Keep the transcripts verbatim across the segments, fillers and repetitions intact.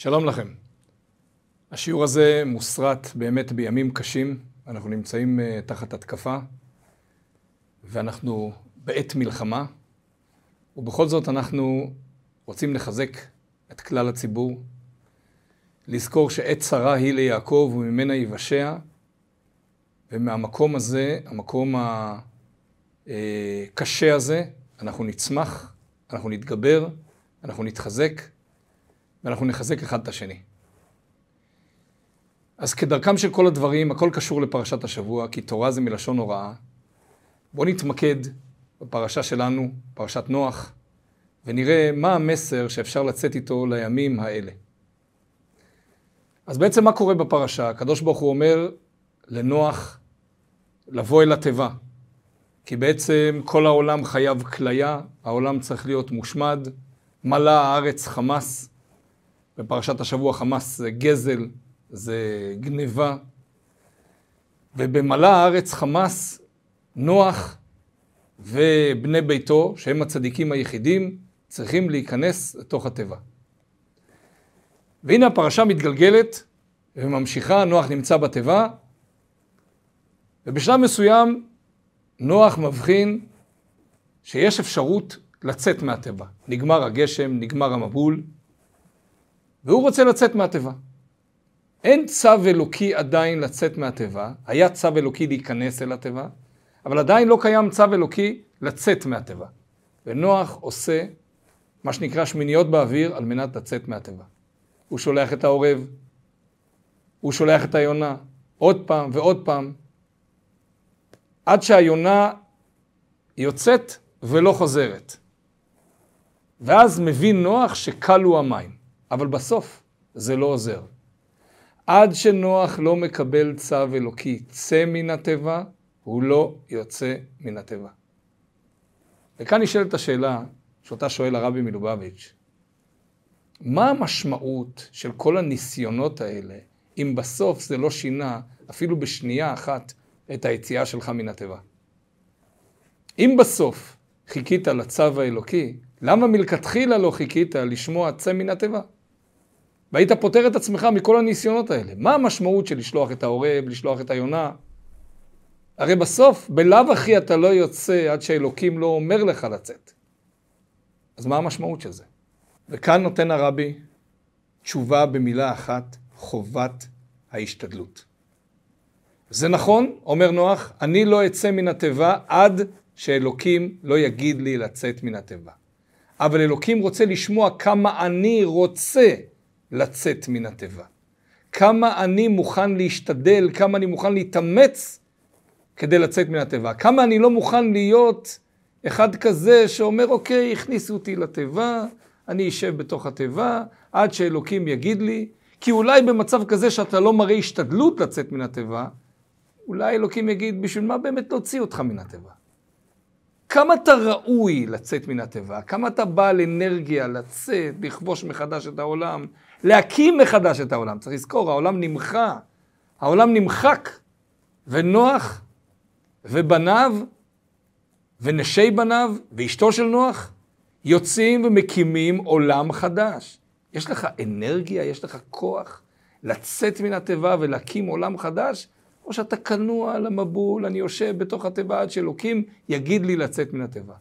שלום לכם. השיעור הזה מוסרט באמת בימים קשים. אנחנו נמצאים תחת התקפה, ואנחנו בעת מלחמה, ובכל זאת אנחנו רוצים לחזק את כלל הציבור, לזכור שעת צרה היא ליעקב וממנה יבשע, ומהמקום הזה, המקום הקשה הזה, אנחנו נצמח, אנחנו נתגבר, אנחנו נתחזק, ואנחנו נחזק אחד את השני. אז כדרכם של כל הדברים, הכל קשור לפרשת השבוע, כי תורה זה מלשון הוראה. בואו נתמקד בפרשה שלנו, פרשת נח, ונראה מה המסר שאפשר לצאת איתו לימים האלה. אז בעצם מה קורה בפרשה? הקדוש ברוך הוא אומר לנח לבוא אל התיבה, כי בעצם כל העולם חייב כליה, העולם צריך להיות מושמד, מלא הארץ חמס. בפרשת השבוע חמאס זה גזל, זה גניבה. ובמלא הארץ חמאס, נח ובני ביתו, שהם הצדיקים היחידים, צריכים להיכנס לתוך התיבה. והנה הפרשה מתגלגלת וממשיכה, נח נמצא בתיבה, ובשלב מסוים נח מבחין שיש אפשרות לצאת מהתיבה. נגמר הגשם, נגמר המבול, והוא רוצה לצאת מהתיבה. אין צו אלוקי עדיין לצאת מהתיבה, היה צו אלוקי להיכנס אל התיבה, אבל עדיין לא קיים צו אלוקי לצאת מהתיבה. ונח עושה מה שנקרא שמיניות באוויר על מנת לצאת מהתיבה. הוא שולח את העורב, הוא שולח את היונה, עוד פעם ועוד פעם, עד שהיונה יוצאת ולא חוזרת. ואז מבין נח שקלו המים. אבל בסוף זה לא עוזר. עד שנח לא מקבל צו אלוקי, צא מן התיבה, הוא לא יוצא מן התיבה. וכאן נשאלת השאלה שאותה שואל הרבי מלובביץ', מה המשמעות של כל הניסיונות האלה, אם בסוף זה לא שינה אפילו בשנייה אחת את היציאה שלך מן התיבה? אם בסוף חיכית לצו האלוקי, למה מלכתחילה לא חיכית לשמוע צא מן התיבה? והיית פותר את עצמך מכל הניסיונות האלה. מה המשמעות של לשלוח את העורב, לשלוח את היונה? הרי בסוף, בלאו הכי אתה לא יוצא עד שהאלוקים לא אומר לך לצאת. אז מה המשמעות של זה? וכאן נותן הרבי תשובה במילה אחת, חובת ההשתדלות. זה נכון, אומר נח, אני לא אצא מן התיבה עד שאלוקים לא יגיד לי לצאת מן התיבה. אבל אלוקים רוצה לשמוע כמה אני רוצה לצאת מן התיבה. כמה אני מוכן להשתדל, כמה אני מוכן להתאמץ כדי לצאת מן התיבה. כמה אני לא מוכן להיות אחד כזה שאומר, אוקיי, הכניסו אותי לתיבה, אני אשב בתוך התיבה, עד שאלוקים יגיד לי, כי אולי במצב כזה שאתה לא מראה השתדלות לצאת מן התיבה, אולי אלוקים יגיד, בשביל מה באמת להוציא אותך מן התיבה? כמה אתה ראוי לצאת מן התיבה, כמה אתה בעל אנרגיה לצאת, לכבוש מחדש את העולם, להקים מחדש את העולם. צריך לזכור, העולם נמחה, העולם נמחק, ונח ובניו ונשי בניו ואשתו של נח יוצאים ומקימים עולם חדש. יש לך אנרגיה, יש לך כוח לצאת מן התיבה ולהקים עולם חדש? או שאתה כנוע על המבול, אני יושב בתוך התיבה עד שאלוקים יגיד לי לצאת מן התיבה.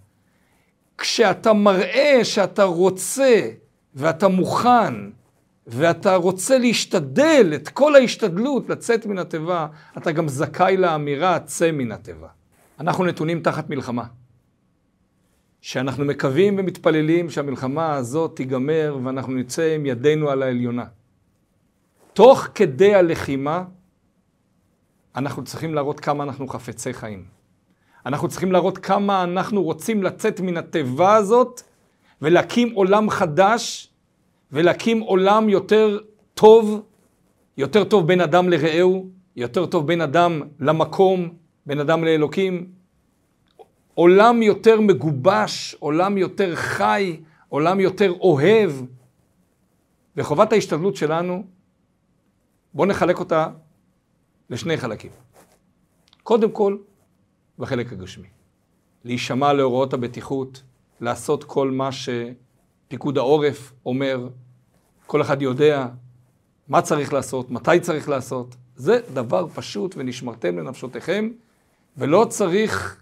כשאתה מראה שאתה רוצה ואתה מוכן ואתה רוצה להשתדל את כל ההשתדלות לצאת מן התיבה, אתה גם זכאי לאמירה צא מן התיבה. אנחנו נתונים תחת מלחמה. שאנחנו מקווים ומתפללים שהמלחמה הזאת תיגמר ואנחנו נצא עם ידינו על העליונה. תוך כדי הלחימה, אנחנו צריכים להראות כמה אנחנו חפצי חיים. אנחנו צריכים להראות כמה אנחנו רוצים לצאת מן התיבה הזאת, ולהקים עולם חדש, ולהקים עולם יותר טוב, יותר טוב בין אדם לרעהו, יותר טוב בין אדם למקום, בין אדם לאלוקים. עולם יותר מגובש, עולם יותר חי, עולם יותר אוהב. וחובת ההשתדלות שלנו, בואו נחלק אותה לשני חלקים. קודם כל, בחלק הגשמי. להישמע להוראות הבטיחות, לעשות כל מה שפיקוד העורף אומר, כל אחד יודע מה צריך לעשות, מתי צריך לעשות. זה דבר פשוט, ונשמרתם לנפשותיכם, ולא צריך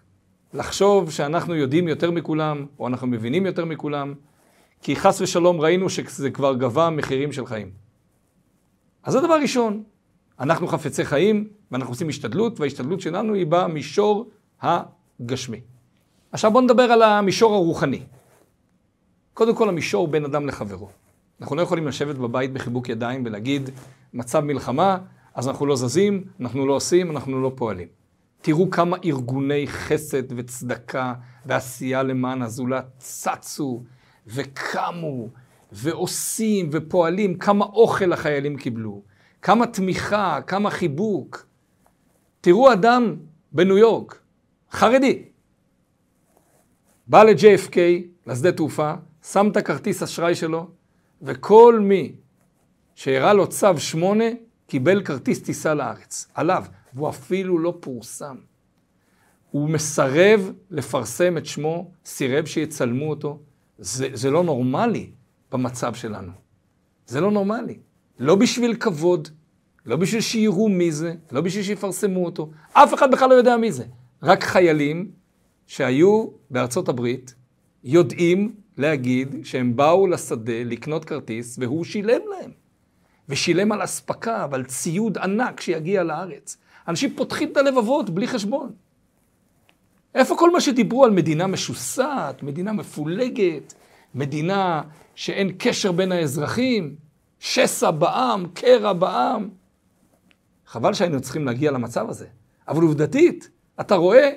לחשוב שאנחנו יודעים יותר מכולם, או אנחנו מבינים יותר מכולם, כי חס ושלום ראינו שזה כבר גבה מחירים של חיים. אז זה דבר ראשון. אנחנו חפצי חיים, ואנחנו עושים השתדלות, וההשתדלות שלנו היא במישור הגשמי. עכשיו בואו נדבר על המישור הרוחני. קודם כל המישור בין אדם לחברו. אנחנו לא יכולים לשבת בבית בחיבוק ידיים ולהגיד, מצב מלחמה, אז אנחנו לא זזים, אנחנו לא עושים, אנחנו לא פועלים. תראו כמה ארגוני חסד וצדקה ועשייה למען הזולת צצו וקמו ועושים ופועלים, כמה אוכל החיילים קיבלו, כמה תמיכה, כמה חיבוק. תראו אדם בניו יורק, חרדי, בא ל-ג'יי אף קיי, לשדה תעופה, שם את הכרטיס אשראי שלו, וכל מי שהראה לו צו שמונה, קיבל כרטיס טיסה לארץ, עליו, והוא אפילו לא פורסם. הוא מסרב לפרסם את שמו, סירב שיצלמו אותו. זה, זה לא נורמלי במצב שלנו. זה לא נורמלי. לא בשביל כבוד, לא בשביל שיראו מי זה, לא בשביל שיפרסמו אותו. אף אחד בכלל לא יודע מי זה. רק חיילים שהיו בארצות הברית יודעים להגיד שהם באו לשדה לקנות כרטיס והוא שילם להם. ושילם על הספקה ועל ציוד ענק שיגיע לארץ. אנשים פותחים את הלבבות בלי חשבון. איפה כל מה שדיברו על מדינה משוסעת, מדינה מפולגת, מדינה שאין קשר בין האזרחים, שסע בעם, קרע בעם. חבל שהיינו צריכים להגיע למצב הזה. אבל עובדתית, אתה רואה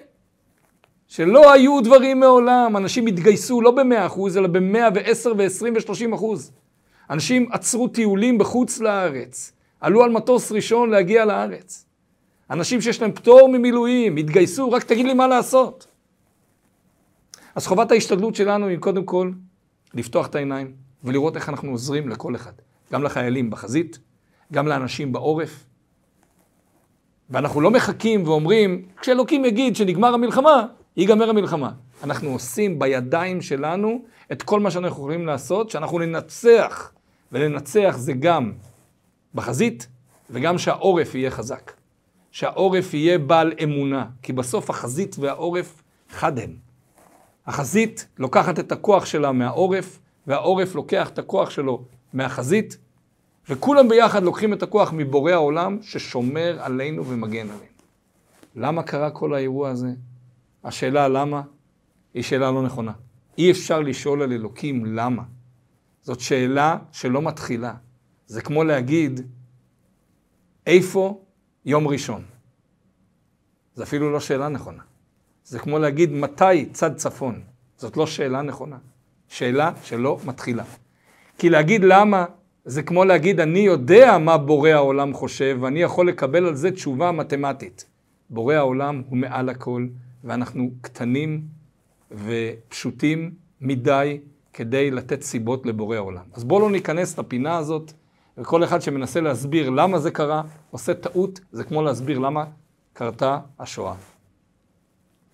שלא היו דברים מעולם. אנשים התגייסו לא ב-מאה אחוז, אלא ב-מאה ועשר ו-עשרים ושלושים אחוז. אנשים עצרו טיולים בחוץ לארץ, עלו על מטוס ראשון להגיע לארץ. אנשים שיש להם פטור ממילואים, התגייסו, רק תגיד לי מה לעשות. אז חובת ההשתדלות שלנו היא קודם כל לפתוח את העיניים ולראות איך אנחנו עוזרים לכל אחד. גם לחיילים בחזית, גם לאנשים בעורף. ואנחנו לא מחכים ואומרים, כשאלוקים יגיד שנגמר המלחמה, ייגמר המלחמה. אנחנו עושים בידיים שלנו את כל מה שאנחנו יכולים לעשות, שאנחנו ננצח. ולנצח זה גם בחזית וגם שהעורף יהיה חזק. שהעורף יהיה בעל אמונה, כי בסוף החזית והעורף חד הם. החזית לוקחת את הכוח שלה מהעורף, והעורף לוקח את הכוח שלו מהחזית, וכולם ביחד לוקחים את הכוח מבורא העולם ששומר עלינו ומגן עלינו. למה קרה כל האירוע הזה? השאלה למה היא שאלה לא נכונה. אי אפשר לשאול על אלוקים למה. זאת שאלה שלא מתחילה. זה כמו להגיד, איפה יום ראשון? זה אפילו לא שאלה נכונה. זה כמו להגיד, מתי צד צפון? זאת לא שאלה נכונה. שאלה שלא מתחילה. כי להגיד למה, זה כמו להגיד, אני יודע מה בורא העולם חושב, ואני יכול לקבל על זה תשובה מתמטית. בורא העולם הוא מעל הכל, ואנחנו קטנים ופשוטים מדי כדי לתת סיבות לבורא העולם. אז בואו לא ניכנס לפינה הזאת, וכל אחד שמנסה להסביר למה זה קרה, עושה טעות, זה כמו להסביר למה קרתה השואה.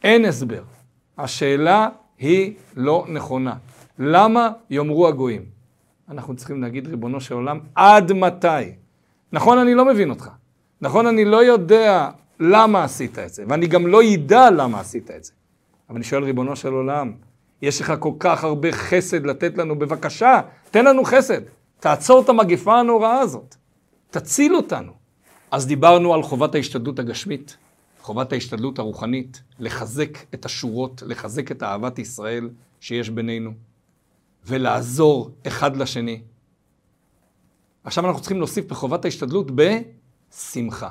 אין הסבר. השאלה היא לא נכונה. למה יאמרו הגויים? אנחנו צריכים להגיד ריבונו של עולם, עד מתי? נכון, אני לא מבין אותך. נכון, אני לא יודע למה עשית את זה, ואני גם לא ידע למה עשית את זה. אבל אני שואל ריבונו של עולם, יש לך כל כך הרבה חסד לתת לנו, בבקשה, תן לנו חסד. תעצור את המגפה הנוראה הזאת. תציל אותנו. אז דיברנו על חובת ההשתדלות הגשמית, חובת ההשתדלות הרוחנית, לחזק את השורות, לחזק את אהבת ישראל שיש בינינו, ולעזור אחד לשני. עכשיו אנחנו צריכים להוסיף בחובת ההשתדלות בשמחה.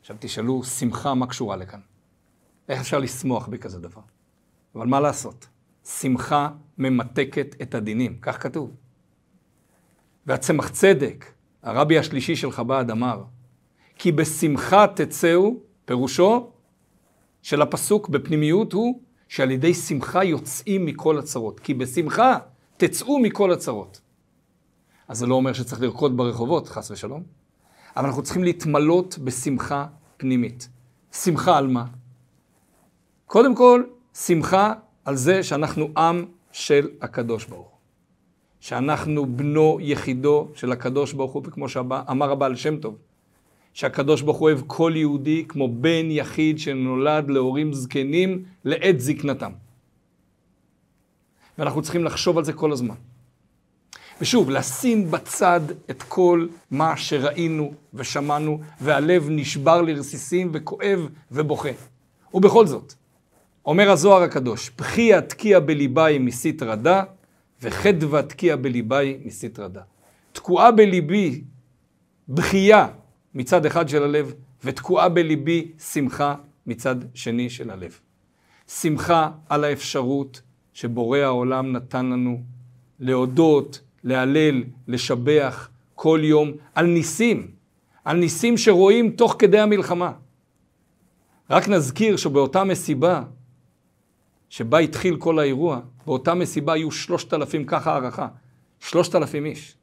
עכשיו תשאלו, שמחה מה קשורה לכאן? איך אפשר לשמוח בכזה דבר? אבל מה לעשות? שמחה ממתקת את הדינים, כך כתוב. והצמח צדק, הרבי השלישי של חב"ד אמר, כי בשמחה תצאו, פירושו של הפסוק בפנימיות הוא, שעל ידי שמחה יוצאים מכל הצרות. כי בשמחה תצאו מכל הצרות. אז זה לא אומר שצריך לרקוד ברחובות, חס ושלום. אבל אנחנו צריכים להתמלות בשמחה פנימית. שמחה על מה? קודם כל, שמחה על זה שאנחנו עם של הקדוש ברוך. שאנחנו בנו יחידו של הקדוש ברוך הוא, כמו שאמר הבעל שם טוב, שהקדוש ברוך הוא אוהב כל יהודי כמו בן יחיד שנולד להורים זקנים לעת זקנתם. ואנחנו צריכים לחשוב על זה כל הזמן. ושוב, לשים בצד את כל מה שראינו ושמענו, והלב נשבר לרסיסים וכואב ובוכה. ובכל זאת, אומר הזוהר הקדוש, "פחייה תקיע בליבי מסית רדה, וחדווה תקיע בליבי מסית רדה." תקועה בליבי בחייה מצד אחד של הלב, ותקועה בליבי שמחה מצד שני של הלב. שמחה על האפשרות שבורא העולם נתן לנו להודות, להלל, לשבח כל יום על ניסים, על ניסים שרואים תוך כדי המלחמה. רק נזכיר שבאותה מסיבה שבה התחיל כל האירוע, באותה מסיבה היו שלושת אלפים, ככה הערכה, שלושת אלפים איש.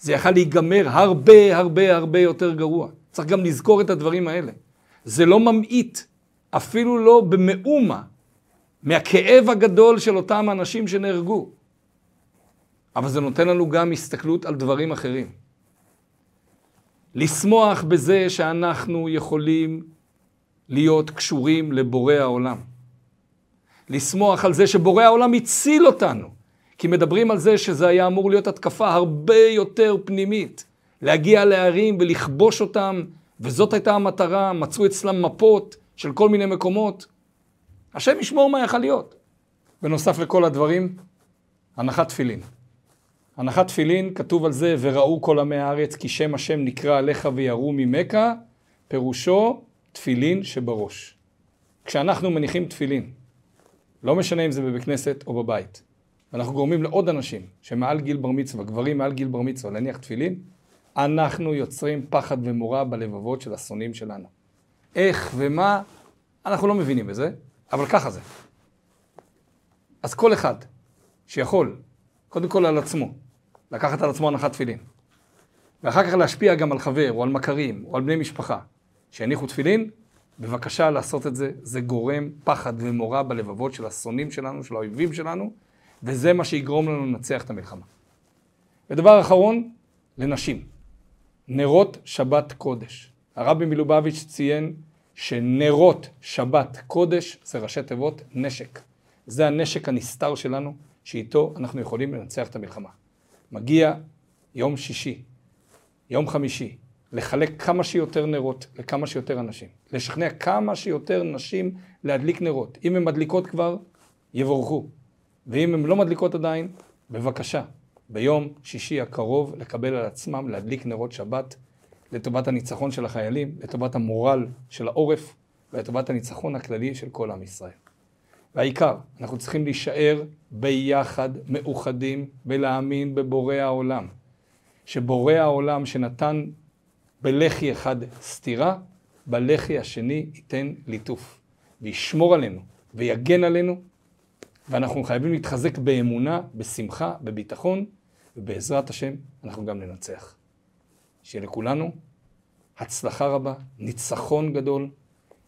זה יכל להיגמר הרבה הרבה הרבה יותר גרוע. צריך גם לזכור את הדברים האלה. זה לא ממעיט, אפילו לא במאומה, מהכאב הגדול של אותם אנשים שנהרגו. אבל זה נותן לנו גם הסתכלות על דברים אחרים. לשמוח בזה שאנחנו יכולים להיות קשורים לבורא העולם. לשמוח על זה שבורא העולם הציל אותנו. כי מדברים על זה שזה היה אמור להיות התקפה הרבה יותר פנימית. להגיע להרים ולכבוש אותם, וזאת הייתה המטרה, מצאו אצלם מפות של כל מיני מקומות. השם ישמור מה יכל להיות. בנוסף לכל הדברים, הנחת תפילין. הנחת תפילין, כתוב על זה, וראו כל עמי הארץ, כי שם השם נקרא עליך ויראו ממכה, פירושו תפילין שבראש. כשאנחנו מניחים תפילין, לא משנה אם זה בבית כנסת או בבית, ואנחנו גורמים לעוד אנשים שמעל גיל בר מצווה, גברים מעל גיל בר מצווה, להניח תפילין, אנחנו יוצרים פחד ומורה בלבבות של השונאים שלנו. איך ומה, אנחנו לא מבינים בזה, אבל ככה זה. אז כל אחד שיכול, קודם כל על עצמו, לקחת על עצמו הנחת תפילין, ואחר כך להשפיע גם על חבר או על מכרים או על בני משפחה שהניחו תפילין, בבקשה לעשות את זה. זה גורם פחד ומורה בלבבות של השונאים שלנו, של האויבים שלנו, וזה מה שיגרום לנו לנצח את המלחמה. ודבר אחרון, לנשים. נרות שבת קודש. הרבי מלובביץ' ציין שנרות שבת קודש זה ראשי תיבות נשק. זה הנשק הנסתר שלנו, שאיתו אנחנו יכולים לנצח את המלחמה. מגיע יום שישי, יום חמישי, לחלק כמה שיותר נרות לכמה שיותר אנשים. לשכנע כמה שיותר נשים להדליק נרות. אם הן מדליקות כבר, יבורכו. ואם הן לא מדליקות עדיין, בבקשה, ביום שישי הקרוב לקבל על עצמם להדליק נרות שבת, לטובת הניצחון של החיילים, לטובת המורל של העורף, ולטובת הניצחון הכללי של כל עם ישראל. והעיקר, אנחנו צריכים להישאר ביחד, מאוחדים, ולהאמין בבורא העולם. שבורא העולם שנתן בלחי אחד סתירה, בלחי השני ייתן ליטוף, וישמור עלינו, ויגן עלינו, ואנחנו חייבים להתחזק באמונה, בשמחה, בביטחון, ובעזרת השם אנחנו גם ננצח. שיהיה לכולנו הצלחה רבה, ניצחון גדול,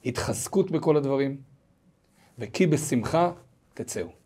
התחזקות בכל הדברים, וכי בשמחה תצאו.